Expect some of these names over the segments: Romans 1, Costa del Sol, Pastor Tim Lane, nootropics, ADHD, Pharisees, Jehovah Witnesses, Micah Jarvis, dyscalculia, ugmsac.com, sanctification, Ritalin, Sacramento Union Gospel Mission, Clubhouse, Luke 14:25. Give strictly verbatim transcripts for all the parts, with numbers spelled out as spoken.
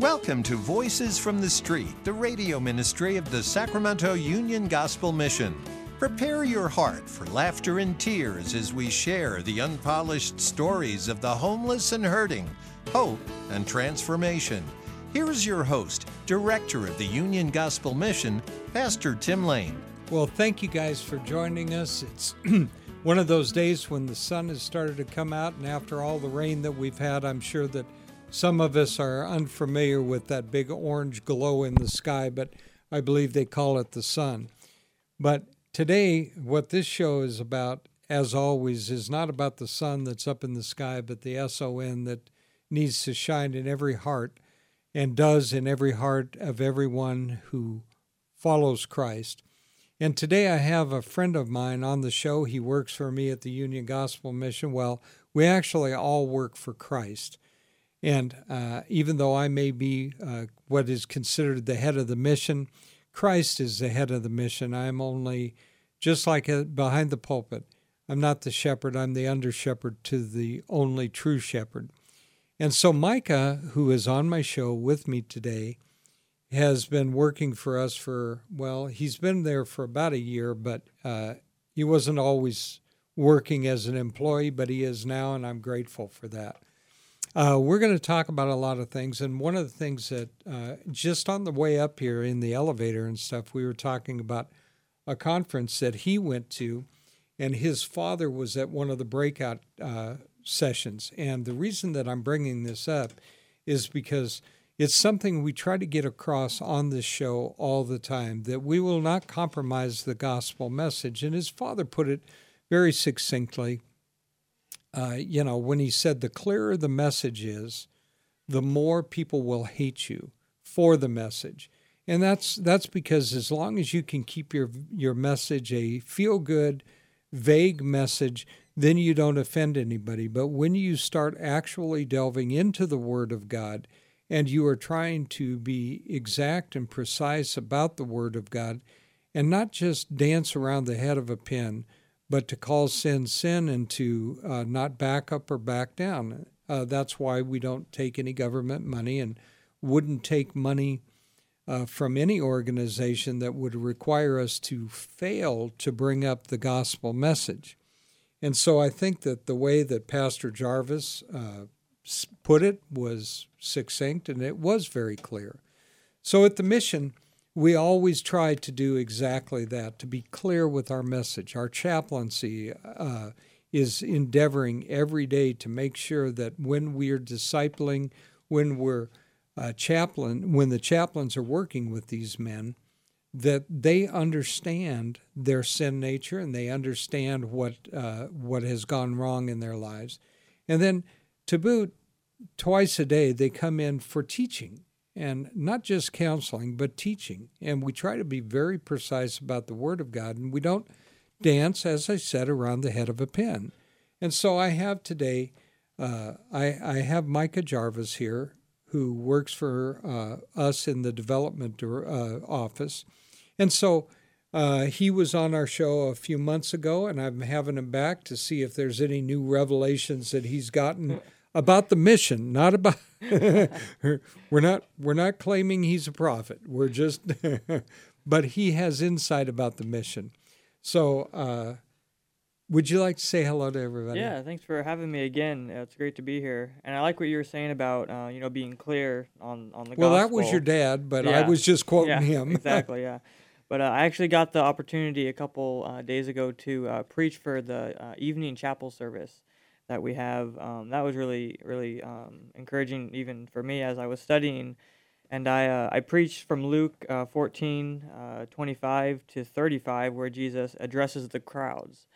Welcome to Voices from the Street, the radio ministry of the Sacramento Union Gospel Mission. Prepare your heart for laughter and tears as we share the unpolished stories of the homeless and hurting, hope and transformation. Here is your host, Director of the Union Gospel Mission, Pastor Tim Lane. Well, thank you guys for joining us. It's one of those days when the sun has started to come out, and after all the rain that we've had, I'm sure that some of us are unfamiliar with that big orange glow in the sky, but I believe they call it the sun. But today, what this show is about, as always, is not about the sun that's up in the sky, but the S O N that needs to shine in every heart and does in every heart of everyone who follows Christ. And today I have a friend of mine on the show. He works for me at the Union Gospel Mission. Well, we actually all work for Christ. And uh, even though I may be uh, what is considered the head of the mission, Christ is the head of the mission. I'm only, just like behind the pulpit, I'm not the shepherd, I'm the under-shepherd to the only true shepherd. And so Micah, who is on my show with me today, has been working for us for, well, he's been there for about a year, but uh, he wasn't always working as an employee, but he is now, and I'm grateful for that. Uh, we're going to talk about a lot of things, and one of the things that uh, just on the way up here in the elevator and stuff, we were talking about a conference that he went to, and his father was at one of the breakout uh, sessions. And the reason that I'm bringing this up is because it's something we try to get across on this show all the time, that we will not compromise the gospel message. And his father put it very succinctly. Uh, you know, when he said, the clearer the message is, the more people will hate you for the message. And that's that's because as long as you can keep your, your message a feel-good, vague message, then you don't offend anybody. But when you start actually delving into the Word of God and you are trying to be exact and precise about the Word of God and not just dance around the head of a pin, but to call sin, sin, and to uh, not back up or back down. Uh, that's why we don't take any government money and wouldn't take money uh, from any organization that would require us to fail to bring up the gospel message. And so I think that the way that Pastor Jarvis uh, put it was succinct, and it was very clear. So at the mission, we always try to do exactly that, to be clear with our message. Our chaplaincy uh, is endeavoring every day to make sure that when we're discipling, when we're uh, chaplain, when the chaplains are working with these men, that they understand their sin nature and they understand what uh, what has gone wrong in their lives. And then to boot, twice a day they come in for teaching. And not just counseling, but teaching. And we try to be very precise about the Word of God, and we don't dance, as I said, around the head of a pin. And so I have today, uh, I, I have Micah Jarvis here, who works for uh, us in the development uh, office. And so uh, he was on our show a few months ago, and I'm having him back to see if there's any new revelations that he's gotten about the mission, not about we're not we're not claiming he's a prophet. We're just but he has insight about the mission. So uh, would you like to say hello to everybody? Yeah, thanks for having me again. It's great to be here. And I like what you were saying about uh, you know being clear on, on the gospel. Well, that was your dad, but yeah. I was just quoting yeah, him. Exactly, yeah. But uh, I actually got the opportunity a couple uh, days ago to uh, preach for the uh, evening chapel service that we have. Um, that was really, really um, encouraging even for me as I was studying. And I uh, I preached from Luke uh, fourteen, twenty-five to thirty-five, where Jesus addresses the crowds.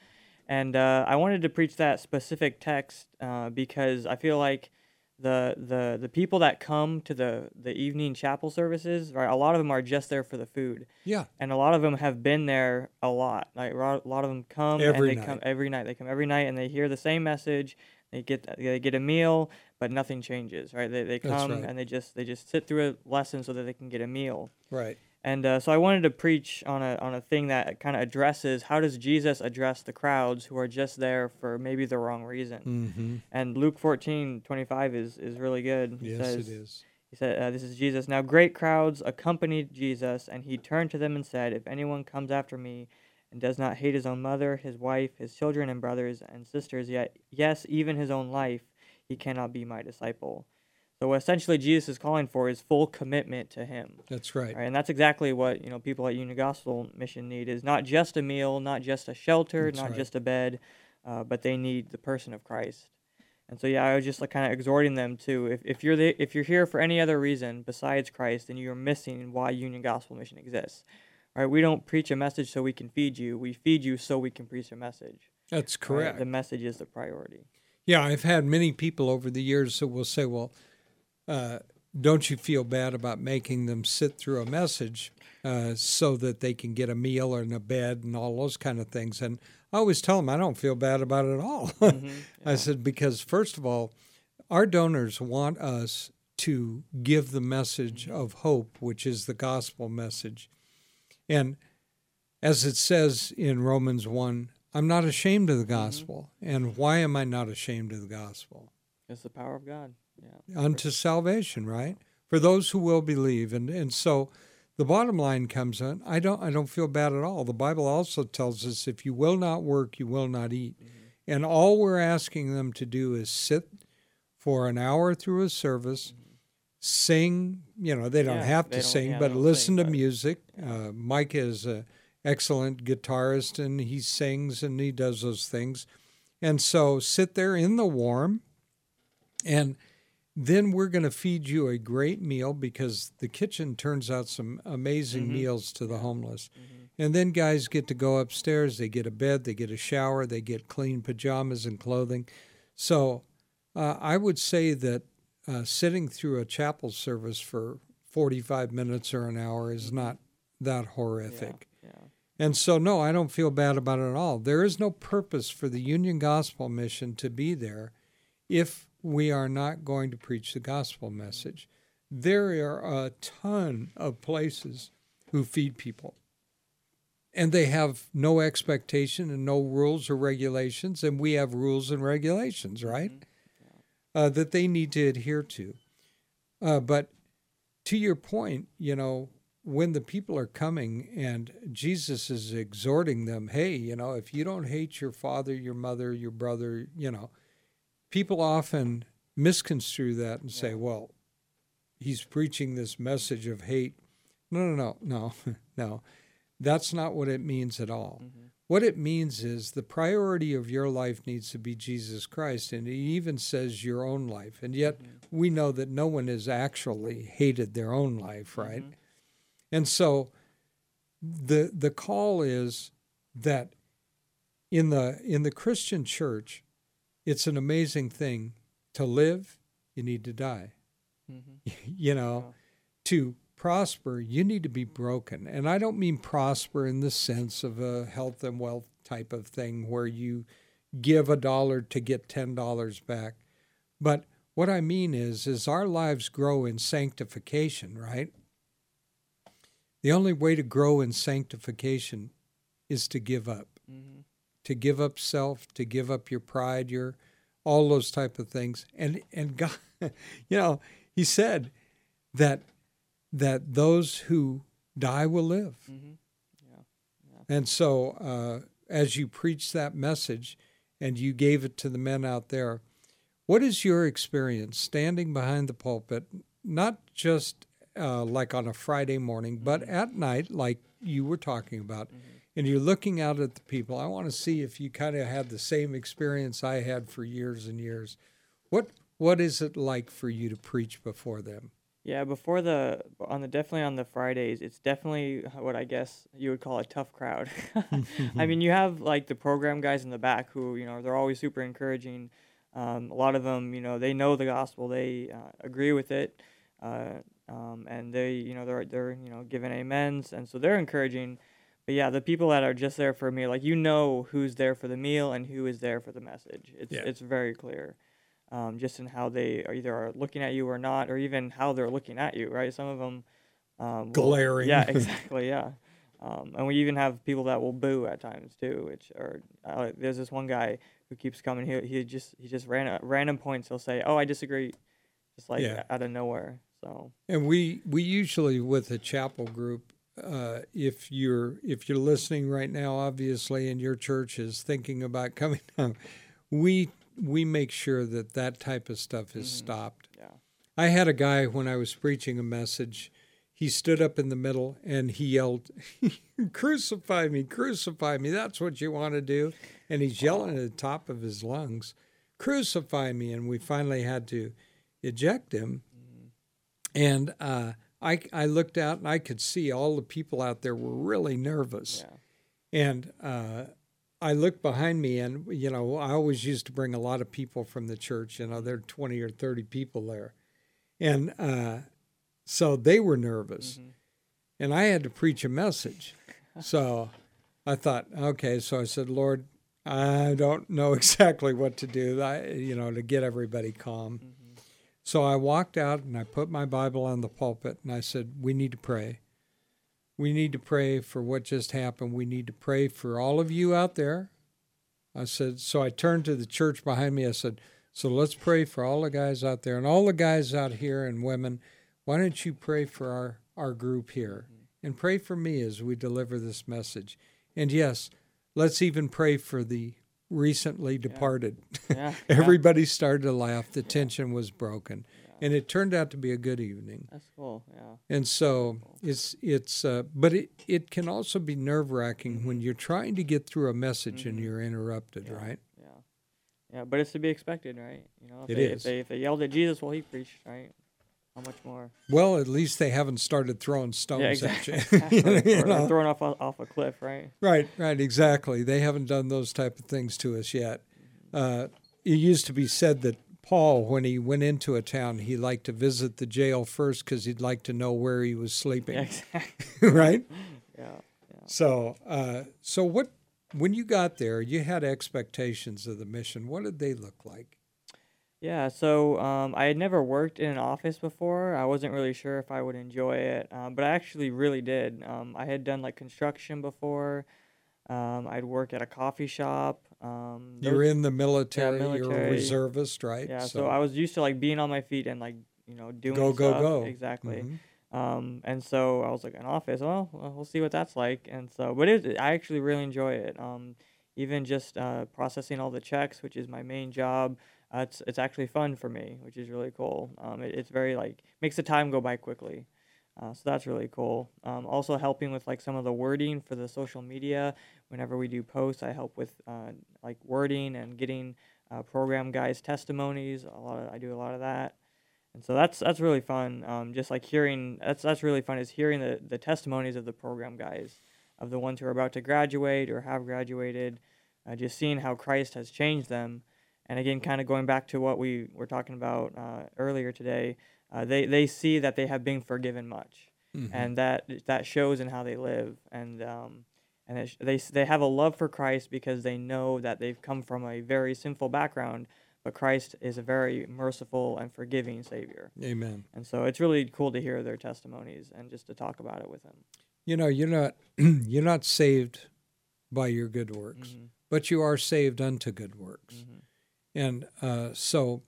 And uh, I wanted to preach that specific text uh, because I feel like the the the people that come to the, the evening chapel services, right? A lot of them are just there for the food. Yeah. And a lot of them have been there a lot. Like a lot of them come every and they night. come every night. They come every night and they hear the same message. They get they get a meal, but nothing changes, right? They they come right. and they just they just sit through a lesson so that they can get a meal. Right. And uh, so I wanted to preach on a on a thing that kind of addresses, how does Jesus address the crowds who are just there for maybe the wrong reason? Mm-hmm. And Luke fourteen twenty-five is, is really good. It yes, says, it is. He said, uh, this is Jesus. Now great crowds accompanied Jesus, and he turned to them and said, if anyone comes after me and does not hate his own mother, his wife, his children, and brothers and sisters, yet yes, even his own life, he cannot be my disciple. So essentially, Jesus is calling for is full commitment to him. That's right. right. And that's exactly what, you know, people at Union Gospel Mission need, is not just a meal, not just a shelter, that's not right. just a bed, uh, but they need the person of Christ. And so, yeah, I was just like kind of exhorting them to, if, if you're the, if you're here for any other reason besides Christ, then you're missing why Union Gospel Mission exists. All right? We don't preach a message so we can feed you. We feed you so we can preach a message. That's correct. Right? The message is the priority. Yeah, I've had many people over the years that will say, well, uh, don't you feel bad about making them sit through a message uh, so that they can get a meal and a bed and all those kind of things? And I always tell them I don't feel bad about it at all. Mm-hmm, yeah. I said, because first of all, our donors want us to give the message mm-hmm. of hope, which is the gospel message. And as it says in Romans one, I'm not ashamed of the gospel. Mm-hmm. And why am I not ashamed of the gospel? It's the power of God. Yeah. Unto salvation, right? For those who will believe. And and so the bottom line comes in, I don't I don't feel bad at all. The Bible also tells us if you will not work, you will not eat. Mm-hmm. And all we're asking them to do is sit for an hour through a service, mm-hmm. sing. You know, they don't yeah, have they to don't, sing, yeah, but listen sing, to but, music. Yeah. Uh, Micah is an excellent guitarist, and he sings and he does those things. And so sit there in the warm, and then we're going to feed you a great meal because the kitchen turns out some amazing mm-hmm. meals to the homeless. Mm-hmm. And then guys get to go upstairs. They get a bed. They get a shower. They get clean pajamas and clothing. So uh, I would say that uh, sitting through a chapel service for forty-five minutes or an hour is not that horrific. Yeah, yeah. And so, no, I don't feel bad about it at all. There is no purpose for the Union Gospel Mission to be there if we are not going to preach the gospel message. There are a ton of places who feed people, and they have no expectation and no rules or regulations, and we have rules and regulations, right, mm-hmm. yeah. uh, that they need to adhere to. Uh, but to your point, you know, when the people are coming and Jesus is exhorting them, hey, you know, if you don't hate your father, your mother, your brother, you know, people often misconstrue that and say, yeah. well, he's preaching this message of hate. No, no, no, no, no. That's not what it means at all. Mm-hmm. What it means is the priority of your life needs to be Jesus Christ, and he even says your own life. And yet mm-hmm. we know that no one has actually hated their own life, right? Mm-hmm. And so the the call is that in the in the Christian church, it's an amazing thing. To live, you need to die. Mm-hmm. You know, yeah. to prosper, you need to be broken. And I don't mean prosper in the sense of a health and wealth type of thing where you give a dollar to get ten dollars back. But what I mean is, is our lives grow in sanctification, right? The only way to grow in sanctification is to give up. Mm-hmm. To give up self, to give up your pride, your all those type of things. And and God, you know, he said that that those who die will live. Mm-hmm. Yeah. Yeah. And so uh, as you preach that message and you gave it to the men out there, what is your experience standing behind the pulpit, not just uh, like on a Friday morning, mm-hmm. but at night like you were talking about? Mm-hmm. And you're looking out at the people. I want to see if you kind of had the same experience I had for years and years. What what is it like for you to preach before them? Yeah, before the on the definitely on the Fridays, it's definitely what I guess you would call a tough crowd. I mean, you have like the program guys in the back who, you know, they're always super encouraging. Um, a lot of them, you know, they know the gospel, they uh, agree with it, uh, um, and they, you know, they're they're you know giving amens, and so they're encouraging. But yeah, the people that are just there for a meal, like you know who's there for the meal and who is there for the message. It's yeah. it's very clear, um, just in how they are either are looking at you or not, or even how they're looking at you, right? Some of them um, glaring. Will, yeah, exactly. Yeah, um, and we even have people that will boo at times too. Which are uh, there's this one guy who keeps coming. He he just he just ran at random points. He'll say, "Oh, I disagree," just like yeah. out of nowhere. So. And we, we usually with a chapel group, uh, if you're if you're listening right now, obviously, and your church is thinking about coming down, we we make sure that that type of stuff is mm-hmm. stopped. Yeah. I had a guy when I was preaching a message. He stood up in the middle and he yelled, "Crucify me, crucify me. That's what you want to do." And he's yelling at the top of his lungs, "Crucify me." And we finally had to eject him. And uh, I, I looked out and I could see all the people out there were really nervous. Yeah. And uh, I looked behind me and, you know, I always used to bring a lot of people from the church. You know, there are twenty or thirty people there. And uh So they were nervous, mm-hmm. and I had to preach a message. So I thought, okay, so I said, "Lord, I don't know exactly what to do, I, you know, to get everybody calm." Mm-hmm. So I walked out, and I put my Bible on the pulpit, and I said, "We need to pray. We need to pray for what just happened. We need to pray for all of you out there." I said, so I turned to the church behind me. I said, "So let's pray for all the guys out there and all the guys out here and women. Why don't you pray for our, our group here and pray for me as we deliver this message? And yes, let's even pray for the recently departed." Yeah. Yeah. Everybody started to laugh. The yeah. tension was broken. Yeah. And it turned out to be a good evening. That's cool, yeah. And so cool. it's, it's uh, but it, it can also be nerve-wracking mm-hmm. when you're trying to get through a message mm-hmm. and you're interrupted, yeah. right? Yeah, yeah, but it's to be expected, right? You know, if it they, is. If they, if they yelled at Jesus while he preached, right? How much more? Well, at least they haven't started throwing stones yeah, exactly. at you. you or, know? or throwing off off a cliff, right? Right, right, exactly. They haven't done those type of things to us yet. Uh, it used to be said that Paul, when he went into a town, he liked to visit the jail first because he'd like to know where he was sleeping. Yeah, exactly. Right? Yeah, yeah. So, uh, so what? When you got there, you had expectations of the mission. What did they look like? Yeah, so um, I had never worked in an office before. I wasn't really sure if I would enjoy it, um, but I actually really did. Um, I had done, like, construction before. Um, I'd work at a coffee shop. Um, You're was, in the military. Yeah, military. You're a reservist, right? Yeah, so. so I was used to, like, being on my feet and, like, you know, doing go, stuff. Go, go, go. Exactly. Mm-hmm. Um, and so I was like, an office, well, we'll see what that's like. And so, but it, I actually really enjoy it. Um, even just uh, processing all the checks, which is my main job. Uh, it's it's actually fun for me, which is really cool. Um, it, it's very, like, makes the time go by quickly. Uh, so that's really cool. Um, also helping with, like, some of the wording for the social media. Whenever we do posts, I help with, uh, like, wording and getting uh, program guys' testimonies. A lot of, I do a lot of that. And so that's that's really fun. Um, just, like, hearing, that's that's really fun is hearing the, the testimonies of the program guys, of the ones who are about to graduate or have graduated, uh, just seeing how Christ has changed them. And again, kind of going back to what we were talking about uh, earlier today, uh, they, they see that they have been forgiven much, mm-hmm. and that that shows in how they live, and um, and it, they they have a love for Christ because they know that they've come from a very sinful background, but Christ is a very merciful and forgiving Savior. Amen. And so it's really cool to hear their testimonies and just to talk about it with them. You know, you're not you're not saved by your good works, mm-hmm. but you are saved unto good works. Mm-hmm. And uh, so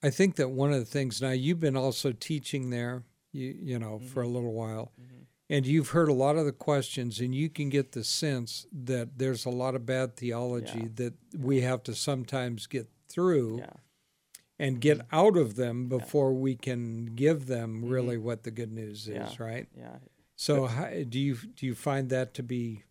I think that one of the things, now you've been also teaching there, you, you know, mm-hmm. for a little while, mm-hmm. and you've heard a lot of the questions, and you can get the sense that there's a lot of bad theology yeah. that yeah. we have to sometimes get through yeah. and get mm-hmm. out of them before yeah. we can give them mm-hmm. really what the good news yeah. is, right? Yeah. So but, how, do you do you find that to be...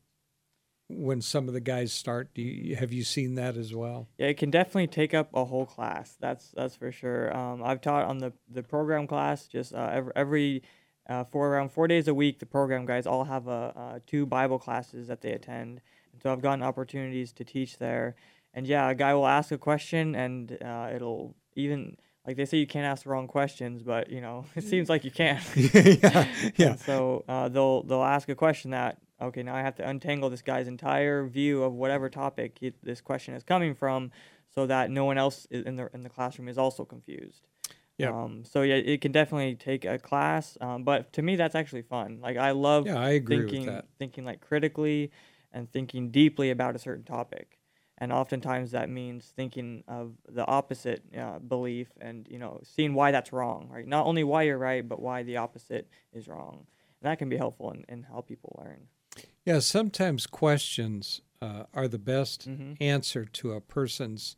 when some of the guys start, do you, have you seen that as well? Yeah, it can definitely take up a whole class. That's that's for sure. Um, I've taught on the, the program class just uh, every, every uh, four around four days a week. The program guys all have a, uh, two Bible classes that they attend, and so I've gotten opportunities to teach there. And yeah, a guy will ask a question, and uh, it'll even. Like they say, you can't ask the wrong questions, but you know it seems like you can. yeah, yeah. And so uh, they'll they'll ask a question that okay, now I have to untangle this guy's entire view of whatever topic he, this question is coming from, so that no one else in the in the classroom is also confused. Yeah. Um, so yeah, it can definitely take a class, um, but to me that's actually fun. Like I love yeah, I agree thinking with that. thinking like critically and thinking deeply about a certain topic. And oftentimes that means thinking of the opposite uh, belief and, you know, seeing why that's wrong, right? Not only why you're right, but why the opposite is wrong. And that can be helpful in, in how people learn. Yeah, sometimes questions uh, are the best mm-hmm. answer to a person's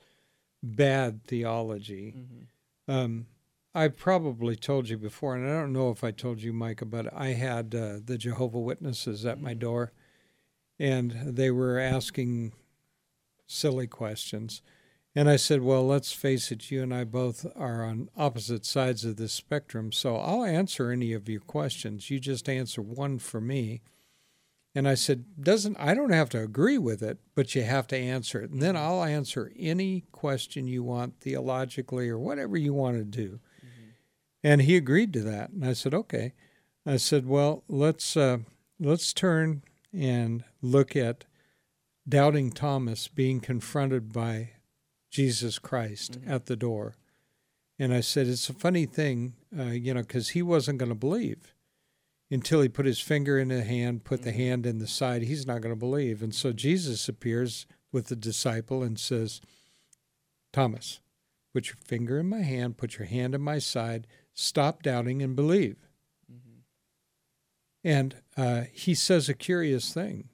bad theology. Mm-hmm. Um, I probably told you before, and I don't know if I told you, Micah, but I had uh, the Jehovah Witnesses at mm-hmm. my door, and they were asking silly questions. And I said, well, let's face it, you and I both are on opposite sides of this spectrum, so I'll answer any of your questions. You just answer one for me. And I said, doesn't I don't have to agree with it, but you have to answer it. And then I'll answer any question you want theologically or whatever you want to do. Mm-hmm. And he agreed to that. And I said, okay. I said, well, let's uh, let's turn and look at Doubting Thomas being confronted by Jesus Christ mm-hmm. at the door. And I said, it's a funny thing, uh, you know, because he wasn't going to believe until he put his finger in the hand, put mm-hmm. the hand in the side. He's not going to believe. And so Jesus appears with the disciple and says, Thomas, put your finger in my hand, put your hand in my side, stop doubting and believe. Mm-hmm. And uh, he says a curious thing.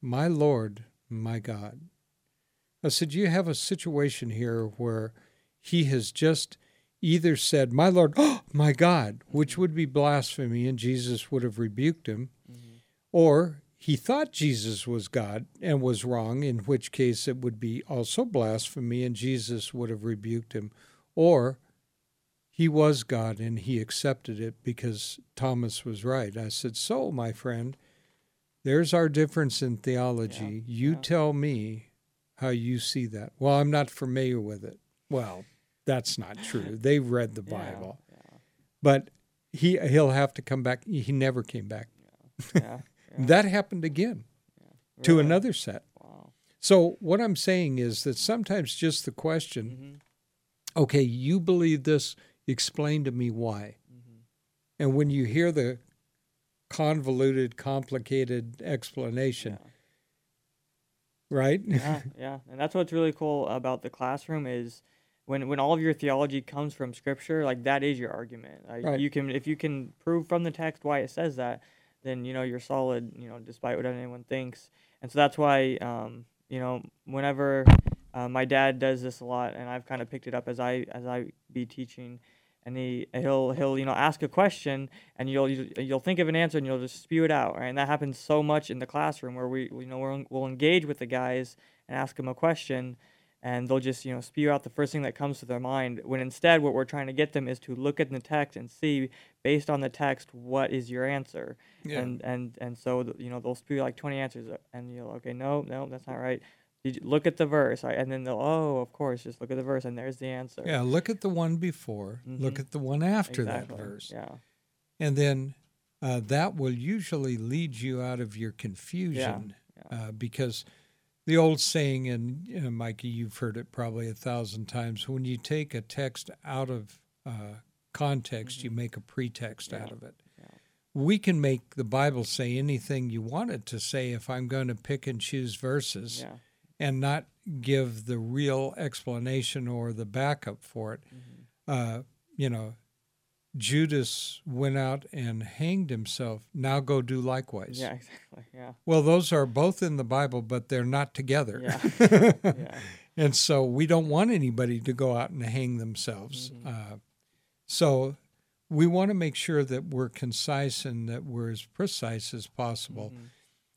My Lord, my God. I said, you have a situation here where he has just either said, my Lord, oh, my God, which would be blasphemy, and Jesus would have rebuked him, mm-hmm. or he thought Jesus was God and was wrong, in which case it would be also blasphemy, and Jesus would have rebuked him, or he was God and he accepted it because Thomas was right. I said, so, my friend, there's our difference in theology. Yeah, you yeah. tell me how you see that. Well, I'm not familiar with it. Well, that's not true. They've read the Bible. Yeah, yeah. But he, he'll have to come back. He never came back. Yeah, yeah, yeah. That happened again yeah, really? to another set. Wow. So what I'm saying is that sometimes just the question, mm-hmm. okay, you believe this, explain to me why. Mm-hmm. And when you hear the convoluted, complicated explanation, yeah. right? yeah, yeah. And that's what's really cool about the classroom is when, when all of your theology comes from Scripture, like that is your argument. Like right. you can, if you can prove from the text why it says that, then, you know, you're solid, you know, despite what anyone thinks. And so that's why, um, you know, whenever uh, my dad does this a lot, and I've kind of picked it up as I, as I be teaching, and he he'll he'll you know ask a question, and you'll you'll think of an answer, and you'll just spew it out, right? And that happens so much in the classroom where we you know we'll, we'll engage with the guys and ask them a question, and they'll just you know spew out the first thing that comes to their mind. When instead, what we're trying to get them is to look at the text and see, based on the text, what is your answer? Yeah. And and and so you know they'll spew like twenty answers, and you'll okay, no, no, that's not right. Did you look at the verse, right? And then they'll, oh, of course, just look at the verse, and there's the answer. Yeah, look at the one before, mm-hmm. look at the one after exactly. that verse. Yeah. And then uh, that will usually lead you out of your confusion yeah. Yeah. Uh, because the old saying, and you know, Mikey, you've heard it probably a thousand times, when you take a text out of uh, context, mm-hmm. you make a pretext yeah. out of it. We can make the Bible say anything you want it to say if I'm going to pick and choose verses. Yeah. And not give the real explanation or the backup for it. Mm-hmm. Uh, you know, Judas went out and hanged himself. Now go do likewise. Yeah, exactly. Yeah. Well, those are both in the Bible, but they're not together. Yeah. yeah. And so we don't want anybody to go out and hang themselves. Mm-hmm. Uh, so we want to make sure that we're concise and that we're as precise as possible. Mm-hmm.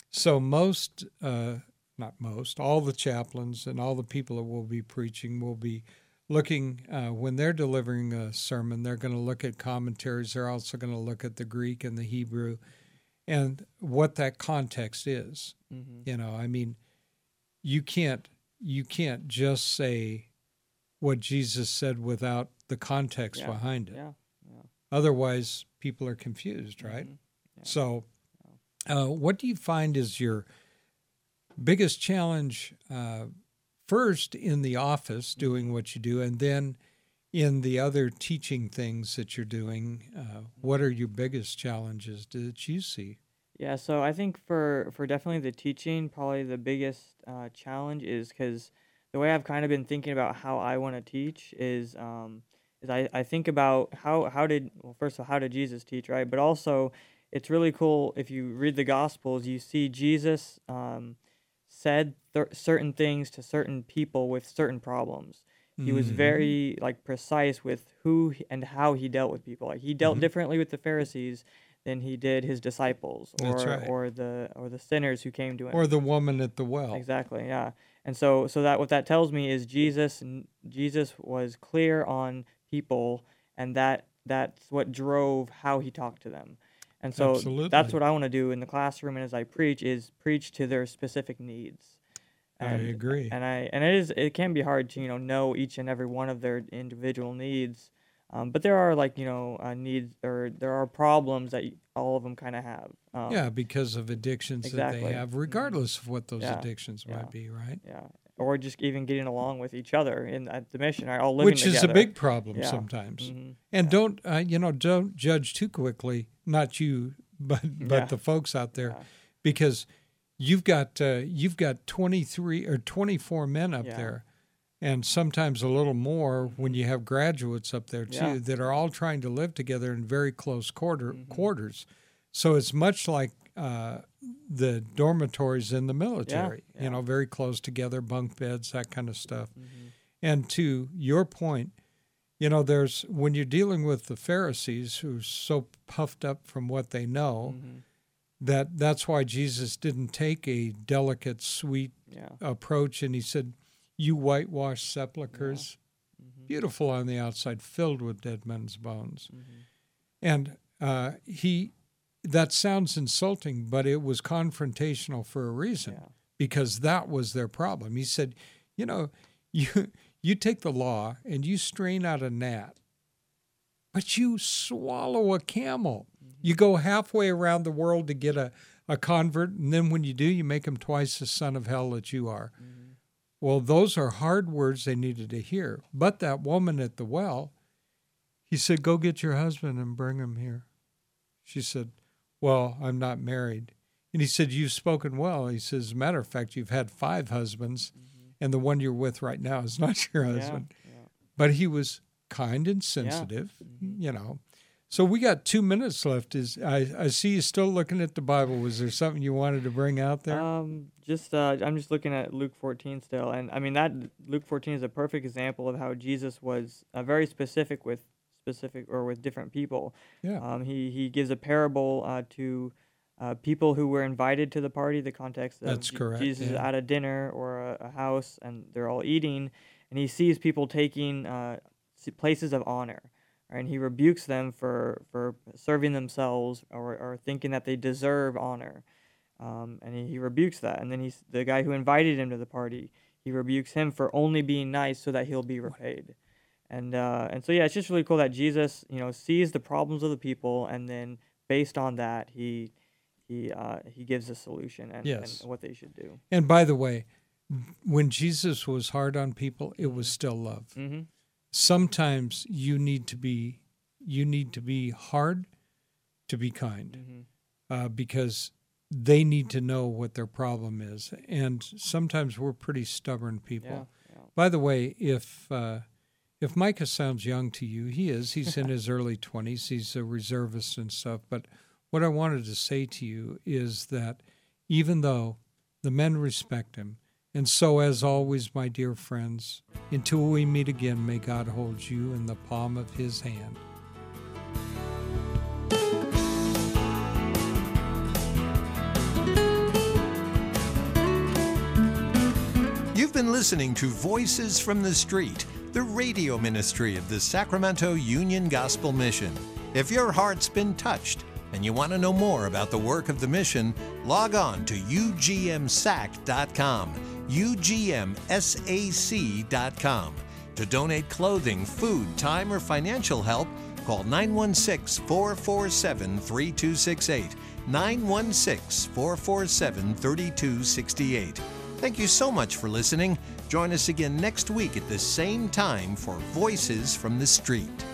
So most... Uh, Not most, all the chaplains and all the people that will be preaching will be looking, uh, when they're delivering a sermon, they're going to look at commentaries. They're also going to look at the Greek and the Hebrew and what that context is. Mm-hmm. You know, I mean, you can't you can't just say what Jesus said without the context yeah. behind it. Yeah. Yeah. Otherwise, people are confused, right? Mm-hmm. Yeah. So uh, what do you find is your... biggest challenge uh, first in the office doing what you do, and then in the other teaching things that you're doing, uh, what are your biggest challenges that you see? Yeah, so I think for, for definitely the teaching, probably the biggest uh, challenge is because the way I've kind of been thinking about how I want to teach is um, is I, I think about how, how did, well, first of all, how did Jesus teach, right? But also, it's really cool if you read the Gospels, you see Jesus um, said th- certain things to certain people with certain problems. He was very like precise with who and how he dealt with people. Like he dealt mm-hmm. differently with the Pharisees than he did his disciples, or That's right. or the or the sinners who came to him, or the woman at the well. Exactly, yeah. And so, so that what that tells me is Jesus Jesus was clear on people, and that that's what drove how he talked to them. And so Absolutely. That's what I want to do in the classroom and as I preach is preach to their specific needs. And, I agree, and I and it is it can be hard to you know know each and every one of their individual needs, um, but there are like you know uh, needs or there are problems that all of them kind of have. Um, yeah, because of addictions exactly. that they have, regardless of what those yeah. addictions yeah. might be, right? Yeah, or just even getting along with each other in at the mission, all living which together. Is a big problem yeah. sometimes. Mm-hmm. And yeah. don't uh, you know don't judge too quickly, not you, but but yeah. the folks out there, yeah. because. You've got uh, you've got twenty-three or twenty-four men up yeah. there, and sometimes a little more when you have graduates up there too yeah. that are all trying to live together in very close quarter mm-hmm. quarters. So it's much like uh, the dormitories in the military, yeah. Yeah. you know, very close together, bunk beds, that kind of stuff. Mm-hmm. And to your point, you know, there's when you're dealing with the Pharisees who are so puffed up from what they know. Mm-hmm. That that's why Jesus didn't take a delicate, sweet yeah. approach, and he said, "You whitewashed sepulchres, yeah. mm-hmm. beautiful on the outside, filled with dead men's bones." Mm-hmm. And uh, he, that sounds insulting, but it was confrontational for a reason, yeah. because that was their problem. He said, "You know, you you take the law and you strain out a gnat, but you swallow a camel." You go halfway around the world to get a, a convert, and then when you do, you make him twice the son of hell that you are. Mm-hmm. Well, those are hard words they needed to hear. But that woman at the well, he said, "Go get your husband and bring him here." She said, "Well, I'm not married." And he said, "You've spoken well." He says, "As a matter of fact, you've had five husbands, mm-hmm. and the one you're with right now is not your husband." Yeah, yeah. But he was kind and sensitive, yeah. mm-hmm. you know. So we got two minutes left. Is I, I see you still looking at the Bible. Was there something you wanted to bring out there? Um, just uh, I'm just looking at Luke fourteen still, and I mean that Luke fourteen is a perfect example of how Jesus was uh, very specific with specific or with different people. Yeah. Um, he he gives a parable uh, to uh, people who were invited to the party. The context of That's G- correct. Jesus yeah. is at a dinner or a, a house, and they're all eating, and he sees people taking uh, places of honor. And he rebukes them for, for serving themselves or, or thinking that they deserve honor. Um, and he, he rebukes that. And then he's, the guy who invited him to the party, he rebukes him for only being nice so that he'll be repaid. And uh, and so, yeah, it's just really cool that Jesus, you know, sees the problems of the people, and then based on that, he he uh, he gives a solution and, yes. and what they should do. And by the way, when Jesus was hard on people, it was still love. Mm-hmm. Sometimes you need to be you need to be hard to be kind, mm-hmm. uh, because they need to know what their problem is. And sometimes we're pretty stubborn people. Yeah, yeah. By the way, if uh, if Micah sounds young to you, he is. He's in his early twenties. He's a reservist and stuff. But what I wanted to say to you is that even though the men respect him, and so, as always, my dear friends, until we meet again, may God hold you in the palm of His hand. You've been listening to Voices from the Street, the radio ministry of the Sacramento Union Gospel Mission. If your heart's been touched and you want to know more about the work of the mission, log on to U G M S A C dot com. U G M S A C dot com. To donate clothing, food, time, or financial help, call nine one six, four four seven, three two six eight, nine one six, four four seven, three two six eight. Thank you so much for listening. Join us again next week at the same time for Voices from the Street.